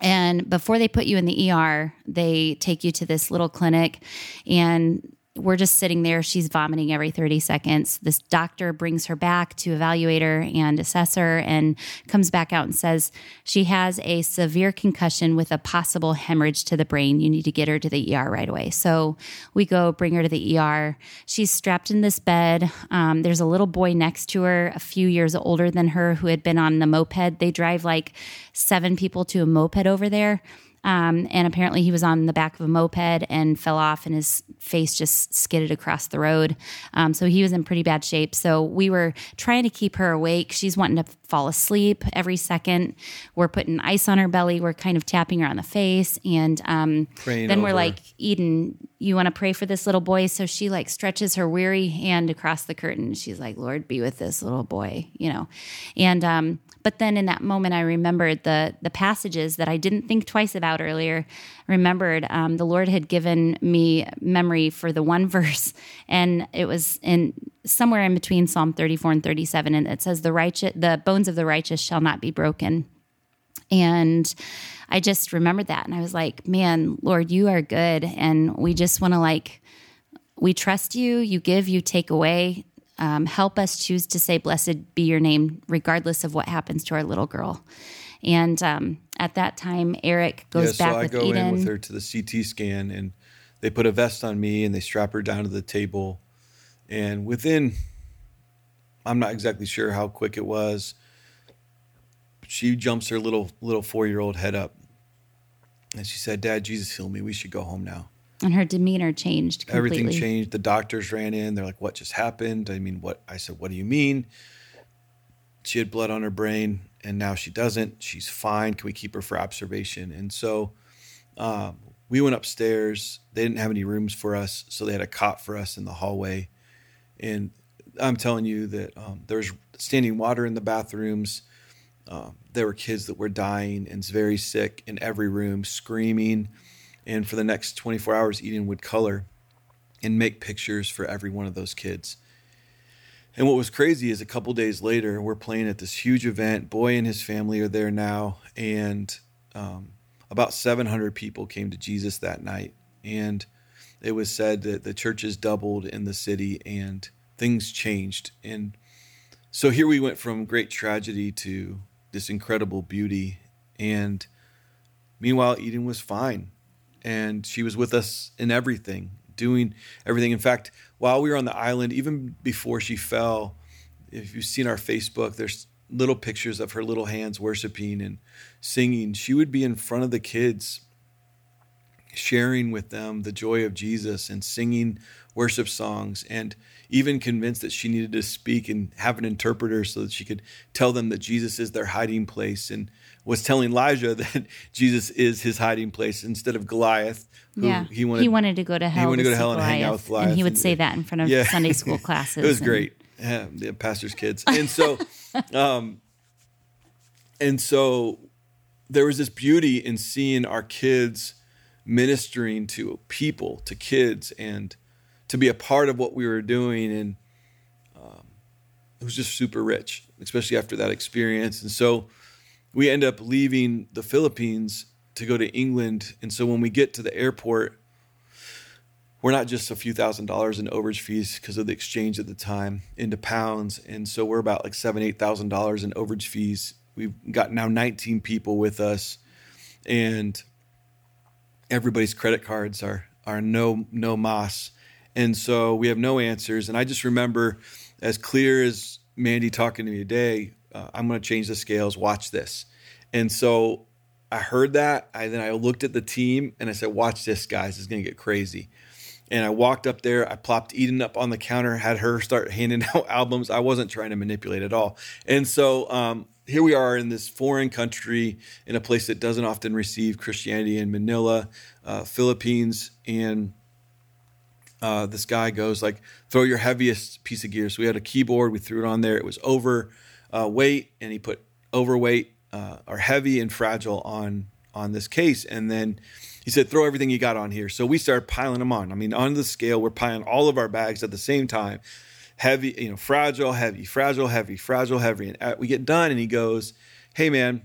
And before they put you in the E R, they take you to this little clinic, and we're just sitting there. She's vomiting every thirty seconds. This doctor brings her back to evaluate her and assess her, and comes back out and says, she has a severe concussion with a possible hemorrhage to the brain. You need to get her to the E R right away. So we go bring her to the E R. She's strapped in this bed. Um, there's a little boy next to her, a few years older than her, who had been on the moped. They drive like seven people to a moped over there. Um, and apparently he was on the back of a moped and fell off, and his face just skidded across the road. Um, so he was in pretty bad shape. So we were trying to keep her awake. She's wanting to fall asleep every second. We're putting ice on her belly. We're kind of tapping her on the face. And um, then over. We're like, Eden, you want to pray for this little boy? So she like stretches her weary hand across the curtain. She's like, Lord, be with this little boy, you know. And um, but then in that moment, I remembered the the passages that I didn't think twice about earlier, remembered um, the Lord had given me memory for the one verse, and it was in somewhere in between Psalm thirty-four and thirty-seven, and it says, the righteous, the bones of the righteous shall not be broken. And I just remembered that, and I was like, man, Lord, you are good, and we just want to like, we trust you, you give, you take away. Um, help us choose to say, blessed be your name, regardless of what happens to our little girl. And um, at that time, Eric goes yeah, back so with Eden. I go in with her to the C T scan, and they put a vest on me, and they strap her down to the table. And within, I'm not exactly sure how quick it was, but she jumps her little little four-year-old head up. And she said, "Dad, Jesus healed me. We should go home now." And her demeanor changed completely. Everything changed. The doctors ran in. They're like, "What just happened?" I mean, what? I said, "What do you mean?" She had blood on her brain, and now she doesn't. She's fine. Can we keep her for observation? And so um, we went upstairs. They didn't have any rooms for us, so they had a cot for us in the hallway. And I'm telling you that um, there's standing water in the bathrooms. Uh, there were kids that were dying and very sick in every room, screaming. And for the next twenty-four hours, Eden would color and make pictures for every one of those kids. And what was crazy is a couple days later, we're playing at this huge event. Boy and his family are there now. And um, about seven hundred people came to Jesus that night. And it was said that the churches doubled in the city and things changed. And so here we went from great tragedy to this incredible beauty. And meanwhile, Eden was fine. And she was with us in everything, doing everything. In fact, while we were on the island, even before she fell, if you've seen our Facebook, there's little pictures of her little hands worshiping and singing. She would be in front of the kids, sharing with them the joy of Jesus and singing worship songs, and even convinced that she needed to speak and have an interpreter so that she could tell them that Jesus is their hiding place, and was telling Elijah that Jesus is his hiding place instead of Goliath, who yeah. he wanted he wanted to go to hell. He wanted to go to hell and Goliath, hang out with Goliath. And he would and, say that in front of yeah. Sunday school classes. It was and... great, yeah, the pastor's kids. And so, um, and so there was this beauty in seeing our kids ministering to people, to kids, and to be a part of what we were doing. And um, it was just super rich, especially after that experience. And so we end up leaving the Philippines to go to England. And so when we get to the airport, we're not just a few thousand dollars in overage fees because of the exchange at the time into pounds. And so we're about like seven, eight thousand dollars in overage fees. We've got now nineteen people with us, and everybody's credit cards are are no no mas. And so we have no answers. And I just remember, as clear as Mandy talking to me today, uh, I'm going to change the scales. Watch this. And so I heard that. I then I looked at the team and I said, "Watch this, guys. It's going to get crazy." And I walked up there. I plopped Eden up on the counter, had her start handing out albums. I wasn't trying to manipulate at all. And so um, here we are in this foreign country, in a place that doesn't often receive Christianity, in Manila, uh, Philippines, and Uh, this guy goes like, "Throw your heaviest piece of gear." So we had a keyboard. We threw it on there. It was over uh, weight, and he put overweight uh, or heavy and fragile on on this case. And then he said, "Throw everything you got on here." So we started piling them on. I mean, on the scale, we're piling all of our bags at the same time. Heavy, you know, fragile, heavy, fragile, heavy, fragile, heavy. And we get done, and he goes, "Hey, man,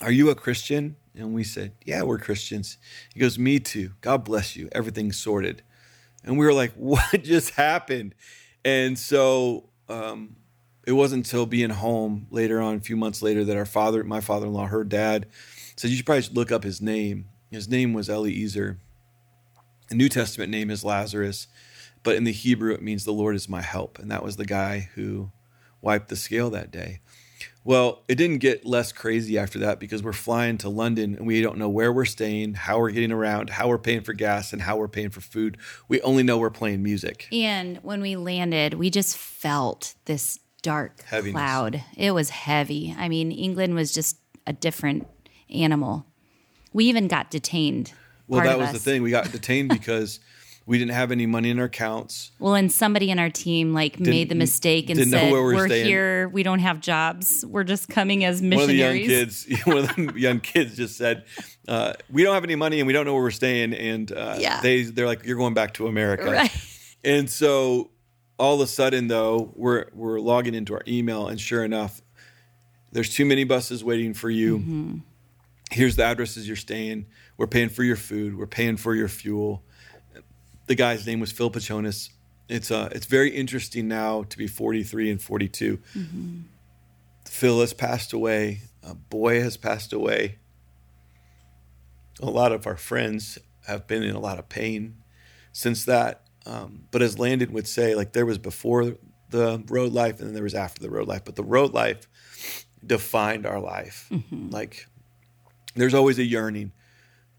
are you a Christian?" And we said, "Yeah, we're Christians." He goes, "Me too. God bless you. Everything's sorted." And we were like, "What just happened?" And so um, it wasn't until being home later on, a few months later, that our father, my father-in-law, her dad, said, "You should probably look up his name." His name was Eliezer. The New Testament name is Lazarus, but in the Hebrew, it means "the Lord is my help." And that was the guy who wiped the scale that day. Well, it didn't get less crazy after that, because we're flying to London and we don't know where we're staying, how we're getting around, how we're paying for gas, and how we're paying for food. We only know we're playing music. And when we landed, we just felt this dark heaviness. Cloud. It was heavy. I mean, England was just a different animal. We even got detained. Well, that was us. The thing. We got detained because we didn't have any money in our accounts. Well, and somebody in our team like didn't, made the mistake and said, we're, we're here. We don't have jobs. We're just coming as missionaries. One of the young kids, one of the young kids just said, uh, "We don't have any money and we don't know where we're staying." And uh, yeah. they, they're like, "You're going back to America." Right. And so all of a sudden, though, we're, we're logging into our email. And sure enough, there's too many buses waiting for you. Mm-hmm. Here's the addresses you're staying. We're paying for your food. We're paying for your fuel. The guy's name was Phil Pachonis. It's uh, it's very interesting now to be forty-three and forty-two. Mm-hmm. Phil has passed away. A boy has passed away. A lot of our friends have been in a lot of pain since that. Um, but as Landon would say, like, there was before the road life and then there was after the road life. But the road life defined our life. Mm-hmm. Like, there's always a yearning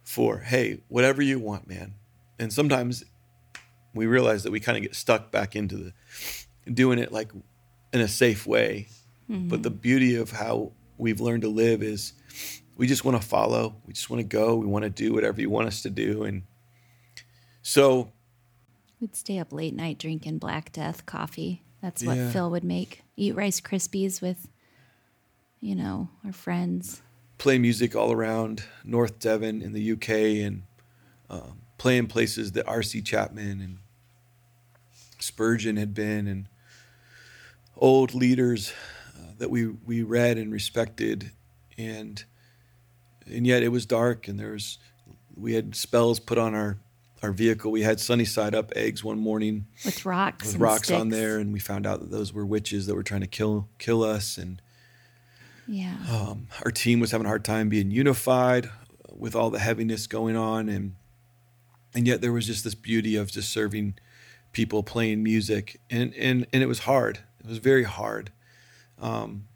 for, hey, whatever you want, man. And sometimes we realize that we kind of get stuck back into the doing it like in a safe way. Mm-hmm. But the beauty of how we've learned to live is we just want to follow. We just want to go. We want to do whatever you want us to do. And so we'd stay up late night drinking Black Death coffee. That's what yeah. Phil would make. Eat Rice Krispies with, you know, our friends. Play music all around North Devon in the U K and um, play in places that R C Chapman and Spurgeon had been and old leaders uh, that we, we read and respected. And and yet it was dark and there was, we had spells put on our Our vehicle. We had sunny side up eggs one morning with rocks, with and rocks sticks. on there, and we found out that those were witches that were trying to kill kill us. And yeah, um, our team was having a hard time being unified with all the heaviness going on, and and yet there was just this beauty of just serving people, playing music, and and and it was hard. It was very hard, um,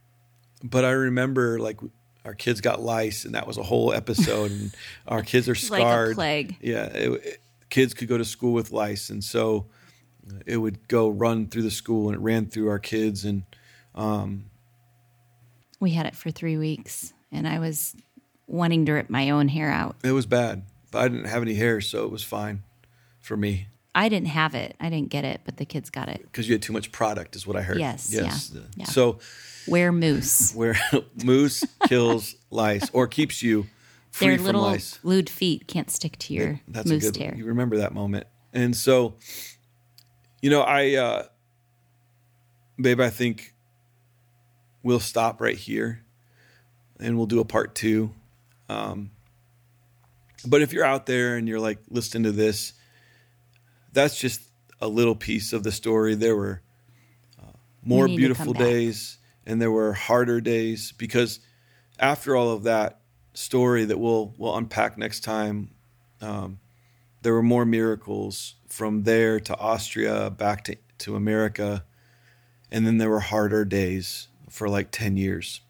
but I remember like. Our kids got lice, and that was a whole episode. And our kids are scarred. Like a plague. Yeah, it, it, kids could go to school with lice, and so it would go run through the school, and it ran through our kids. And um, we had it for three weeks, and I was wanting to rip my own hair out. It was bad, but I didn't have any hair, so it was fine for me. I didn't have it. I didn't get it, but the kids got it. Because you had too much product is what I heard. Yes. Yes. Yeah, yeah. So wear moose. Wear moose kills lice or keeps you free Their from little lice. Glued feet can't stick to your That's moose a good, hair. You remember that moment. And so, you know, I, uh, babe, I think we'll stop right here and we'll do a part two. Um, but if you're out there and you're like listening to this, that's just a little piece of the story. There were uh, more beautiful days and there were harder days because after all of that story that we'll we'll unpack next time, um, there were more miracles from there to Austria, back to, to America. And then there were harder days for like ten years.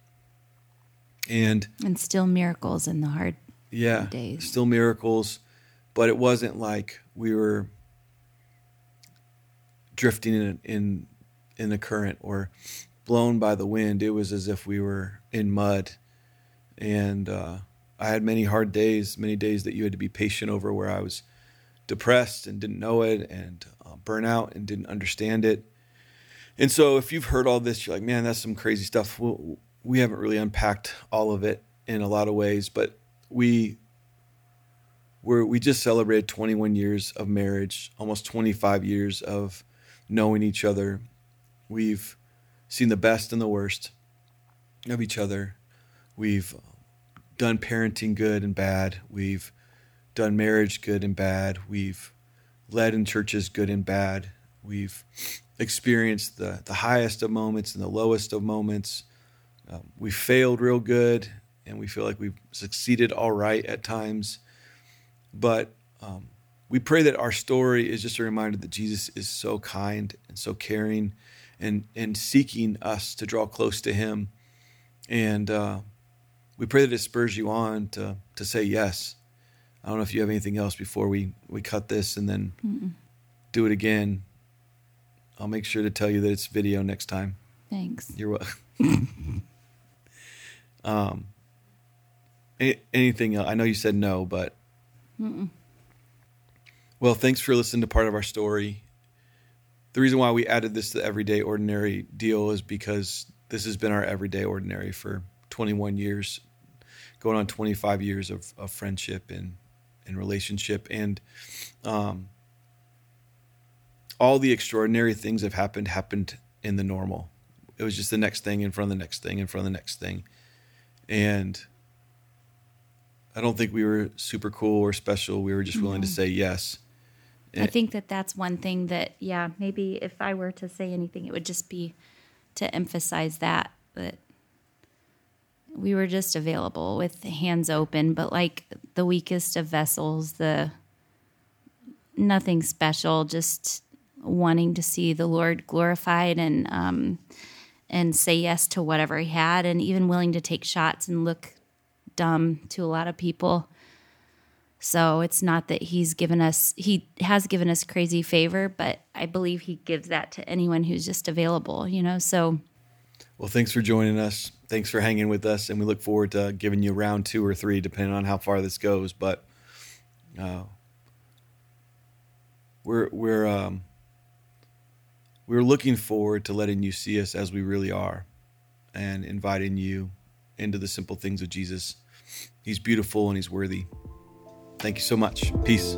And and still miracles in the hard yeah, days. Still miracles, but it wasn't like we were drifting in in in the current or blown by the wind. It was as if we were in mud. And uh, I had many hard days, many days that you had to be patient over where I was depressed and didn't know it and uh, burnt out and didn't understand it. And so if you've heard all this, you're like, man, that's some crazy stuff. We'll, we haven't really unpacked all of it in a lot of ways, but we were, we just celebrated twenty-one years of marriage, almost twenty-five years of knowing each other. We've seen the best and the worst of each other. We've done parenting good and bad. We've done marriage good and bad. We've led in churches good and bad. We've experienced the, the highest of moments and the lowest of moments. Um, we failed real good, and we feel like we've succeeded all right at times. But um we pray that our story is just a reminder that Jesus is so kind and so caring and, and seeking us to draw close to him. And uh, we pray that it spurs you on to to say yes. I don't know if you have anything else before we, we cut this and then Mm-mm. do it again. I'll make sure to tell you that it's video next time. Thanks. You're welcome. um, any, anything else? I know you said no, but... Mm-mm. Well, thanks for listening to part of our story. The reason why we added this to the Everyday Ordinary deal is because this has been our Everyday Ordinary for twenty-one years, going on twenty-five years of, of friendship and, and relationship. And um, all the extraordinary things that have happened, happened in the normal. It was just the next thing in front of the next thing in front of the next thing. And I don't think we were super cool or special. We were just willing no. to say yes. I think that that's one thing that, yeah, maybe if I were to say anything, it would just be to emphasize that, that we were just available with hands open, but like the weakest of vessels, the nothing special, just wanting to see the Lord glorified and um, and say yes to whatever he had, and even willing to take shots and look dumb to a lot of people. So it's not that he's given us, he has given us crazy favor, but I believe he gives that to anyone who's just available, you know, so. Well, thanks for joining us. Thanks for hanging with us. And we look forward to giving you round two or three, depending on how far this goes. But uh, we're, we're, um, we're looking forward to letting you see us as we really are and inviting you into the simple things of Jesus. He's beautiful and he's worthy. Thank you so much. Peace.